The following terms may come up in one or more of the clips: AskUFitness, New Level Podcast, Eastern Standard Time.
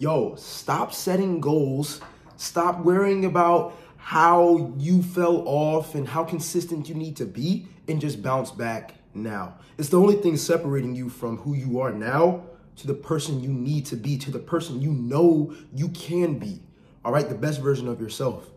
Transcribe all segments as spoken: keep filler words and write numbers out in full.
yo, stop setting goals. Stop worrying about how you fell off and how consistent you need to be and just bounce back now. It's the only thing separating you from who you are now to the person you need to be, to the person you know you can be. All right, the best version of yourself.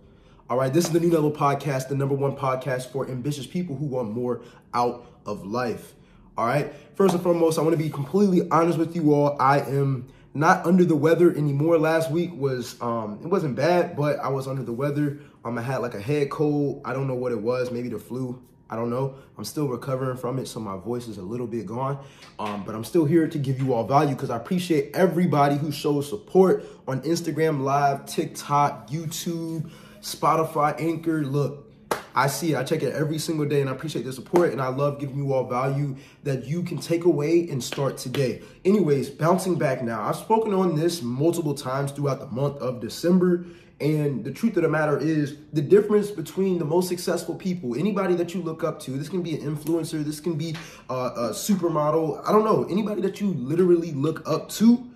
All right, this is the New Level Podcast, the number one podcast for ambitious people who want more out of life. All right, first and foremost, I want to be completely honest with you all. I am not under the weather anymore. Last week was, um, it wasn't bad, but I was under the weather. Um, I had like a head cold. I don't know what it was, maybe the flu. I don't know. I'm still recovering from it, so my voice is a little bit gone. Um, but I'm still here to give you all value because I appreciate everybody who shows support on Instagram Live, TikTok, YouTube, Spotify, Anchor. Look, I see it. I check it every single day, and I appreciate the support, and I love giving you all value that you can take away and start today. Anyways, bouncing back now. I've spoken on this multiple times throughout the month of December. And the truth of the matter is the difference between the most successful people, anybody that you look up to, this can be an influencer, this can be a, a supermodel, I don't know, anybody that you literally look up to,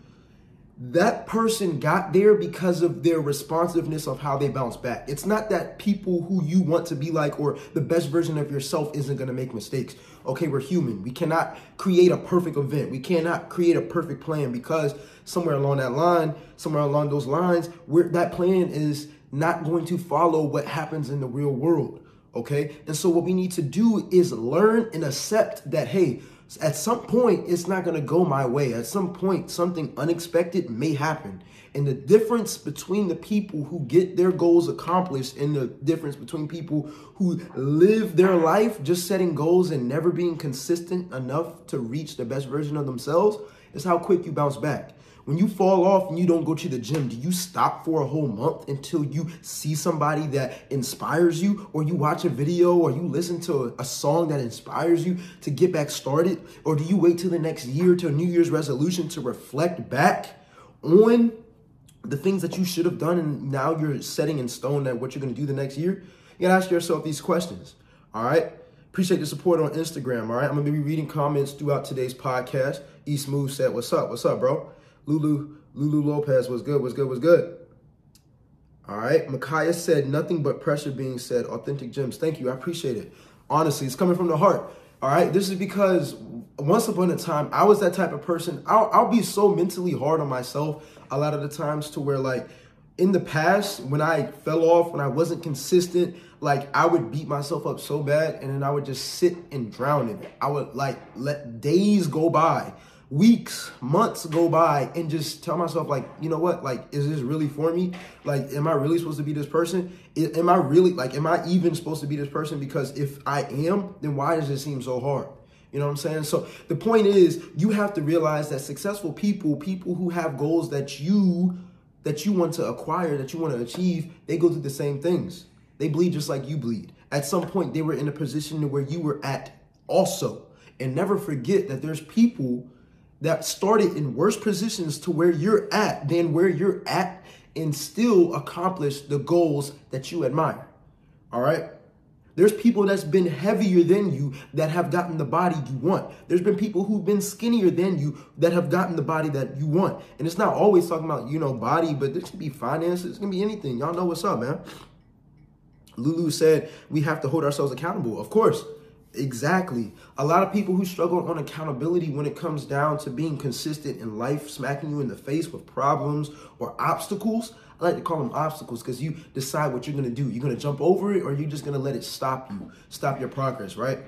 that person got there because of their responsiveness of how they bounce back. It's not that people who you want to be like or the best version of yourself isn't going to make mistakes. Okay, we're human. We cannot create a perfect event. We cannot create a perfect plan because somewhere along that line, somewhere along those lines, where that plan is not going to follow what happens in the real world. Okay, and so what we need to do is learn and accept that, hey, at some point, it's not going to go my way. At some point, something unexpected may happen. And the difference between the people who get their goals accomplished and the difference between people who live their life just setting goals and never being consistent enough to reach the best version of themselves is how quick you bounce back. When you fall off and you don't go to the gym, do you stop for a whole month until you see somebody that inspires you, or you watch a video, or you listen to a, a song that inspires you to get back started? Or do you wait till the next year, till New Year's resolution, to reflect back on the things that you should have done and now you're setting in stone that what you're going to do the next year? You got to ask yourself these questions, all right? Appreciate the support on Instagram, all right? I'm going to be reading comments throughout today's podcast. E Smooth said, what's up? What's up, bro? Lulu, Lulu Lopez, was good, was good, was good. All right. Micaiah said, nothing but pressure being said. Authentic gems. Thank you. I appreciate it. Honestly, it's coming from the heart. All right. This is because once upon a time, I was that type of person. I'll, I'll be so mentally hard on myself a lot of the times to where, like, in the past, when I fell off, when I wasn't consistent, like, I would beat myself up so bad, and then I would just sit and drown in it. I would, like, let days go by, weeks, months go by, and just tell myself, like, you know what, like, is this really for me? Like, am I really supposed to be this person? Am I really, like, am I even supposed to be this person? Because if I am, then why does it seem so hard? You know what I'm saying? So the point is, you have to realize that successful people, people who have goals that you, that you want to acquire, that you want to achieve, they go through the same things. They bleed just like you bleed. At some point, they were in a position where you were at also. And never forget that there's people that started in worse positions to where you're at than where you're at and still accomplish the goals that you admire, all right? There's people that's been heavier than you that have gotten the body you want. There's been people who've been skinnier than you that have gotten the body that you want. And it's not always talking about, you know, body, but this can be finances, it can be anything. Y'all know what's up, man. Lulu said, we have to hold ourselves accountable. Of course. Exactly. A lot of people who struggle on accountability when it comes down to being consistent in life, smacking you in the face with problems or obstacles. I like to call them obstacles because you decide what you're going to do. You're going to jump over it, or you're just going to let it stop you, stop your progress, right?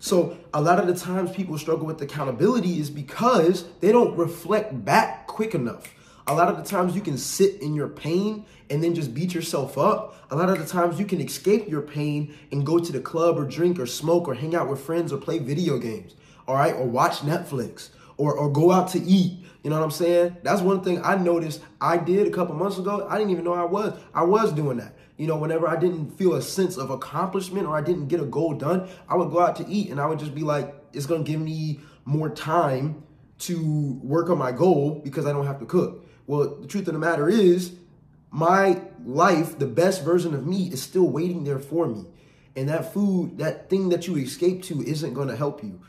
So a lot of the times people struggle with accountability is because they don't reflect back quick enough. A lot of the times you can sit in your pain and then just beat yourself up. A lot of the times you can escape your pain and go to the club or drink or smoke or hang out with friends or play video games, all right, or watch Netflix or, or go out to eat. You know what I'm saying? That's one thing I noticed I did a couple months ago. I didn't even know I was. I was doing that. You know, whenever I didn't feel a sense of accomplishment or I didn't get a goal done, I would go out to eat and I would just be like, it's going to give me more time to work on my goal because I don't have to cook. Well, the truth of the matter is my life, the best version of me, is still waiting there for me. And that food, that thing that you escape to, isn't going to help you.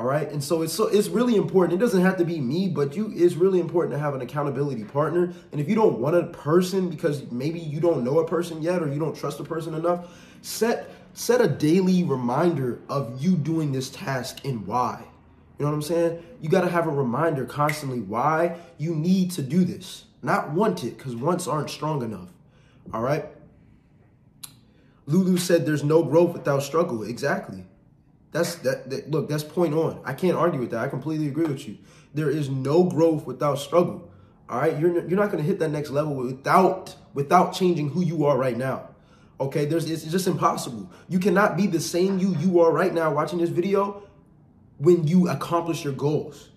All right. And so it's so it's really important. It doesn't have to be me, but you it's really important to have an accountability partner. And if you don't want a person because maybe you don't know a person yet or you don't trust a person enough, set set a daily reminder of you doing this task and why. You know what I'm saying? You got to have a reminder constantly why you need to do this, not want it, because wants aren't strong enough. All right. Lulu said there's no growth without struggle. Exactly. That's that, that. Look, that's point on. I can't argue with that. I completely agree with you. There is no growth without struggle. All right. You're, you're not going to hit that next level without without changing who you are right now. OK, there's it's just impossible. You cannot be the same you you are right now watching this video when you accomplish your goals.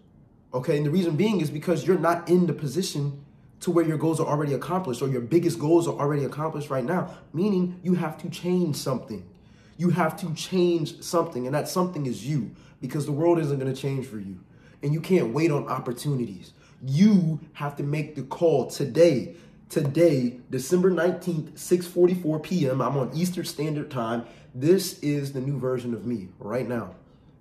OK, and the reason being is because you're not in the position to where your goals are already accomplished or your biggest goals are already accomplished right now, meaning you have to change something. You have to change something, and that something is you, because the world isn't going to change for you, and you can't wait on opportunities. You have to make the call today. Today, December nineteenth, six forty-four p.m., I'm on Eastern Standard Time. This is the new version of me right now.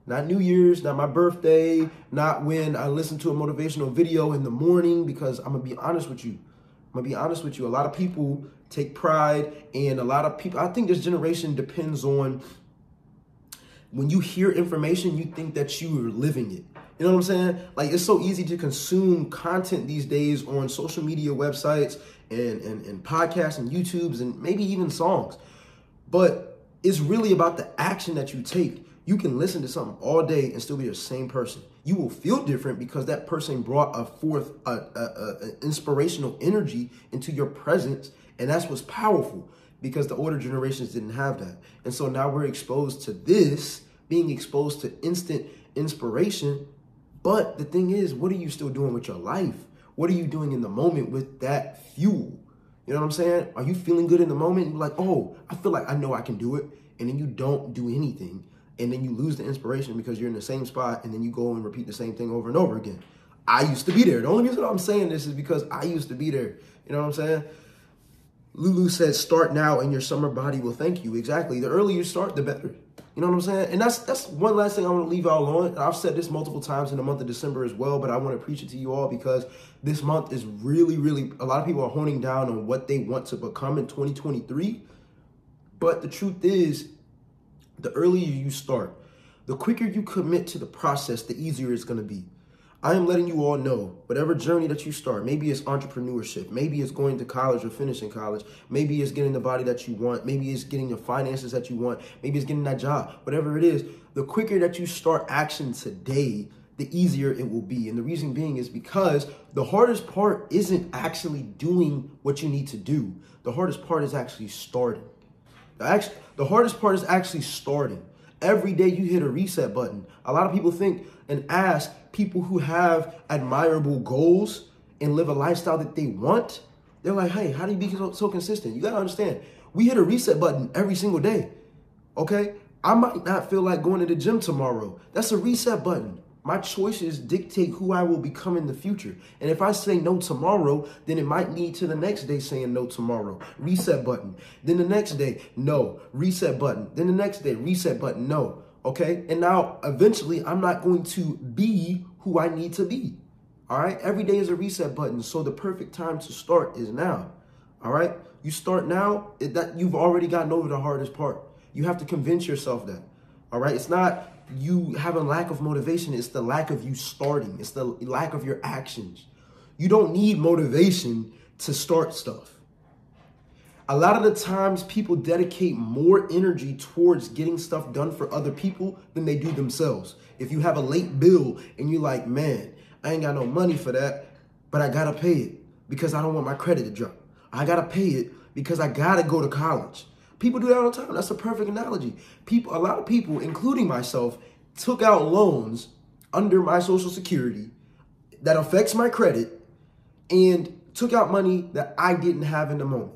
Not New Year's, not my birthday, not when I listen to a motivational video in the morning, because I'm going to be honest with you. I'm going to be honest with you. A lot of people take pride, and a lot of people, I think this generation depends on when you hear information, you think that you are living it. You know what I'm saying? Like, it's so easy to consume content these days on social media websites and, and, and podcasts and YouTubes and maybe even songs. But it's really about the action that you take. You can listen to something all day and still be the same person. You will feel different because that person brought a forth a, a, a inspirational energy into your presence. And that's what's powerful, because the older generations didn't have that. And so now we're exposed to this, being exposed to instant inspiration. But the thing is, what are you still doing with your life? What are you doing in the moment with that fuel? You know what I'm saying? Are you feeling good in the moment? You're like, oh, I feel like I know I can do it. And then you don't do anything. And then you lose the inspiration because you're in the same spot, and then you go and repeat the same thing over and over again. I used to be there. The only reason I'm saying this is because I used to be there. You know what I'm saying? Lulu says, start now and your summer body will thank you. Exactly. The earlier you start, the better. You know what I'm saying? And that's that's one last thing I want to leave y'all on. And I've said this multiple times in the month of December as well, but I want to preach it to you all, because this month is really, really, a lot of people are honing down on what they want to become in twenty twenty-three. But the truth is, the earlier you start, the quicker you commit to the process, the easier it's going to be. I am letting you all know, whatever journey that you start, maybe it's entrepreneurship, maybe it's going to college or finishing college, maybe it's getting the body that you want, maybe it's getting the finances that you want, maybe it's getting that job, whatever it is, the quicker that you start action today, the easier it will be. And the reason being is because the hardest part isn't actually doing what you need to do. The hardest part is actually starting. The, act- the hardest part is actually starting. Every day you hit a reset button. A lot of people think and ask people who have admirable goals and live a lifestyle that they want. They're like, hey, how do you be so, so consistent? You got to understand, we hit a reset button every single day. Okay? I might not feel like going to the gym tomorrow. That's a reset button. My choices dictate who I will become in the future. And if I say no tomorrow, then it might lead to the next day saying no tomorrow. Reset button. Then the next day, no. Reset button. Then the next day, reset button, no. Okay? And now, eventually, I'm not going to be who I need to be. All right? Every day is a reset button. So the perfect time to start is now. All right? You start now, it, that you've already gotten over the hardest part. You have to convince yourself that. All right? It's not you have a lack of motivation. It's the lack of you starting. It's the lack of your actions. You don't need motivation to start stuff. A lot of the times people dedicate more energy towards getting stuff done for other people than they do themselves. If you have a late bill and you're like, man, I ain't got no money for that, but I got to pay it because I don't want my credit to drop. I got to pay it because I got to go to college. People do that all the time. That's a perfect analogy. People, a lot of people, including myself, took out loans under my Social Security that affects my credit and took out money that I didn't have in the moment.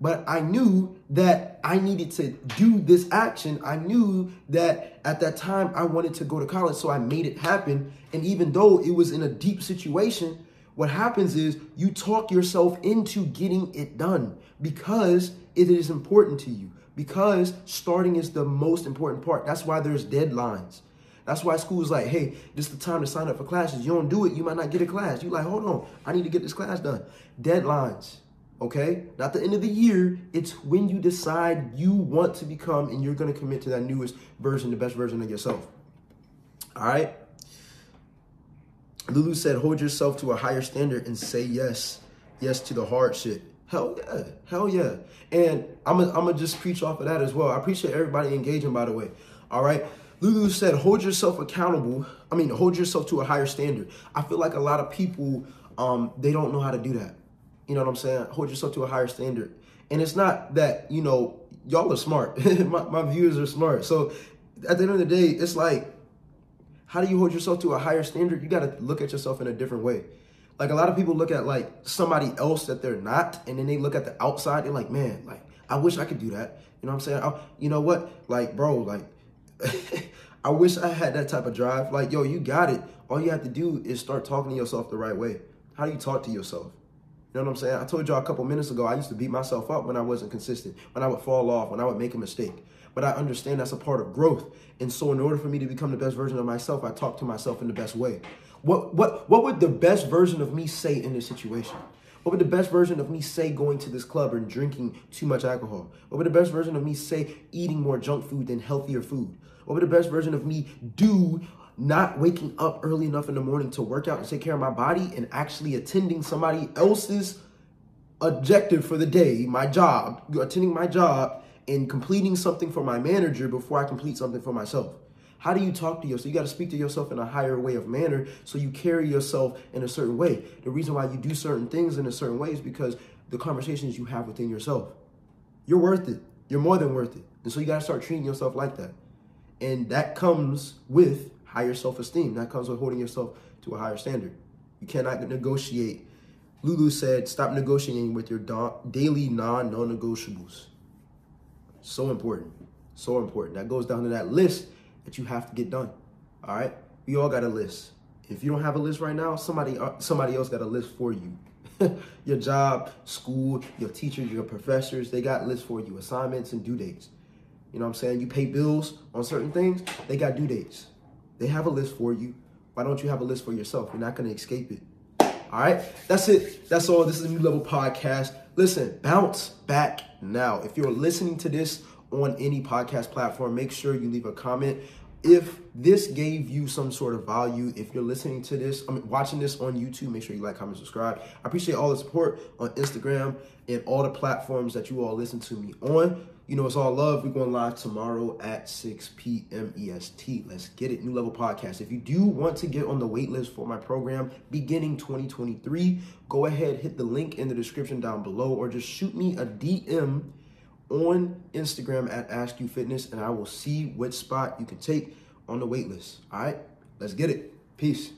But I knew that I needed to do this action. I knew that at that time I wanted to go to college, so I made it happen. And even though it was in a deep situation, what happens is you talk yourself into getting it done because it is important to you, because starting is the most important part. That's why there's deadlines. That's why school's like, hey, this is the time to sign up for classes. You don't do it, you might not get a class. You like, hold on, I need to get this class done. Deadlines, okay? Not the end of the year. It's when you decide you want to become and you're going to commit to that newest version, the best version of yourself. All right? Lulu said, hold yourself to a higher standard and say yes. Yes to the hard shit. Hell yeah. Hell yeah. And I'm going to just preach off of that as well. I appreciate everybody engaging, by the way. All right? Lulu said, hold yourself accountable. I mean, hold yourself to a higher standard. I feel like a lot of people, um, they don't know how to do that. You know what I'm saying? Hold yourself to a higher standard. And it's not that, you know, y'all are smart. my, my viewers are smart. So at the end of the day, it's like, how do you hold yourself to a higher standard? You got to look at yourself in a different way. Like a lot of people look at like somebody else that they're not, and then they look at the outside. They're like, man, like, I wish I could do that. You know what I'm saying? I, you know what? Like, bro, like, I wish I had that type of drive. Like, yo, you got it. All you have to do is start talking to yourself the right way. How do you talk to yourself? You know what I'm saying? I told y'all a couple minutes ago, I used to beat myself up when I wasn't consistent, when I would fall off, when I would make a mistake. But I understand that's a part of growth. And so in order for me to become the best version of myself, I talk to myself in the best way. What, what, what would the best version of me say in this situation? What would the best version of me say going to this club and drinking too much alcohol? What would the best version of me say eating more junk food than healthier food? What would the best version of me do not waking up early enough in the morning to work out and take care of my body and actually attending somebody else's objective for the day, my job, attending my job and completing something for my manager before I complete something for myself? How do you talk to yourself? You got to speak to yourself in a higher way of manner so you carry yourself in a certain way. The reason why you do certain things in a certain way is because the conversations you have within yourself. You're worth it. You're more than worth it. And so you got to start treating yourself like that. And that comes with higher self-esteem. That comes with holding yourself to a higher standard. You cannot negotiate. Lulu said, stop negotiating with your daily non non-negotiables. So important. So important. That goes down to that list that you have to get done. All right? We all got a list. If you don't have a list right now, somebody somebody else got a list for you. Your job, school, your teachers, your professors, they got lists for you, assignments and due dates. You know what I'm saying? You pay bills on certain things, they got due dates. They have a list for you. Why don't you have a list for yourself? You're not going to escape it. All right? That's it. That's all. This is a New Level Podcast. Listen, bounce back now. If you're listening to this on any podcast platform, make sure you leave a comment. If this gave you some sort of value, if you're listening to this, I mean, watching this on YouTube, make sure you like, comment, subscribe. I appreciate all the support on Instagram and all the platforms that you all listen to me on. You know, it's all love. We're going live tomorrow at six p.m. E S T. Let's get it. New Level Podcast. If you do want to get on the wait list for my program beginning twenty twenty-three, go ahead, hit the link in the description down below, or just shoot me a D M on Instagram at AskUFitness, and I will see which spot you can take on the wait list. All right? Let's get it. Peace.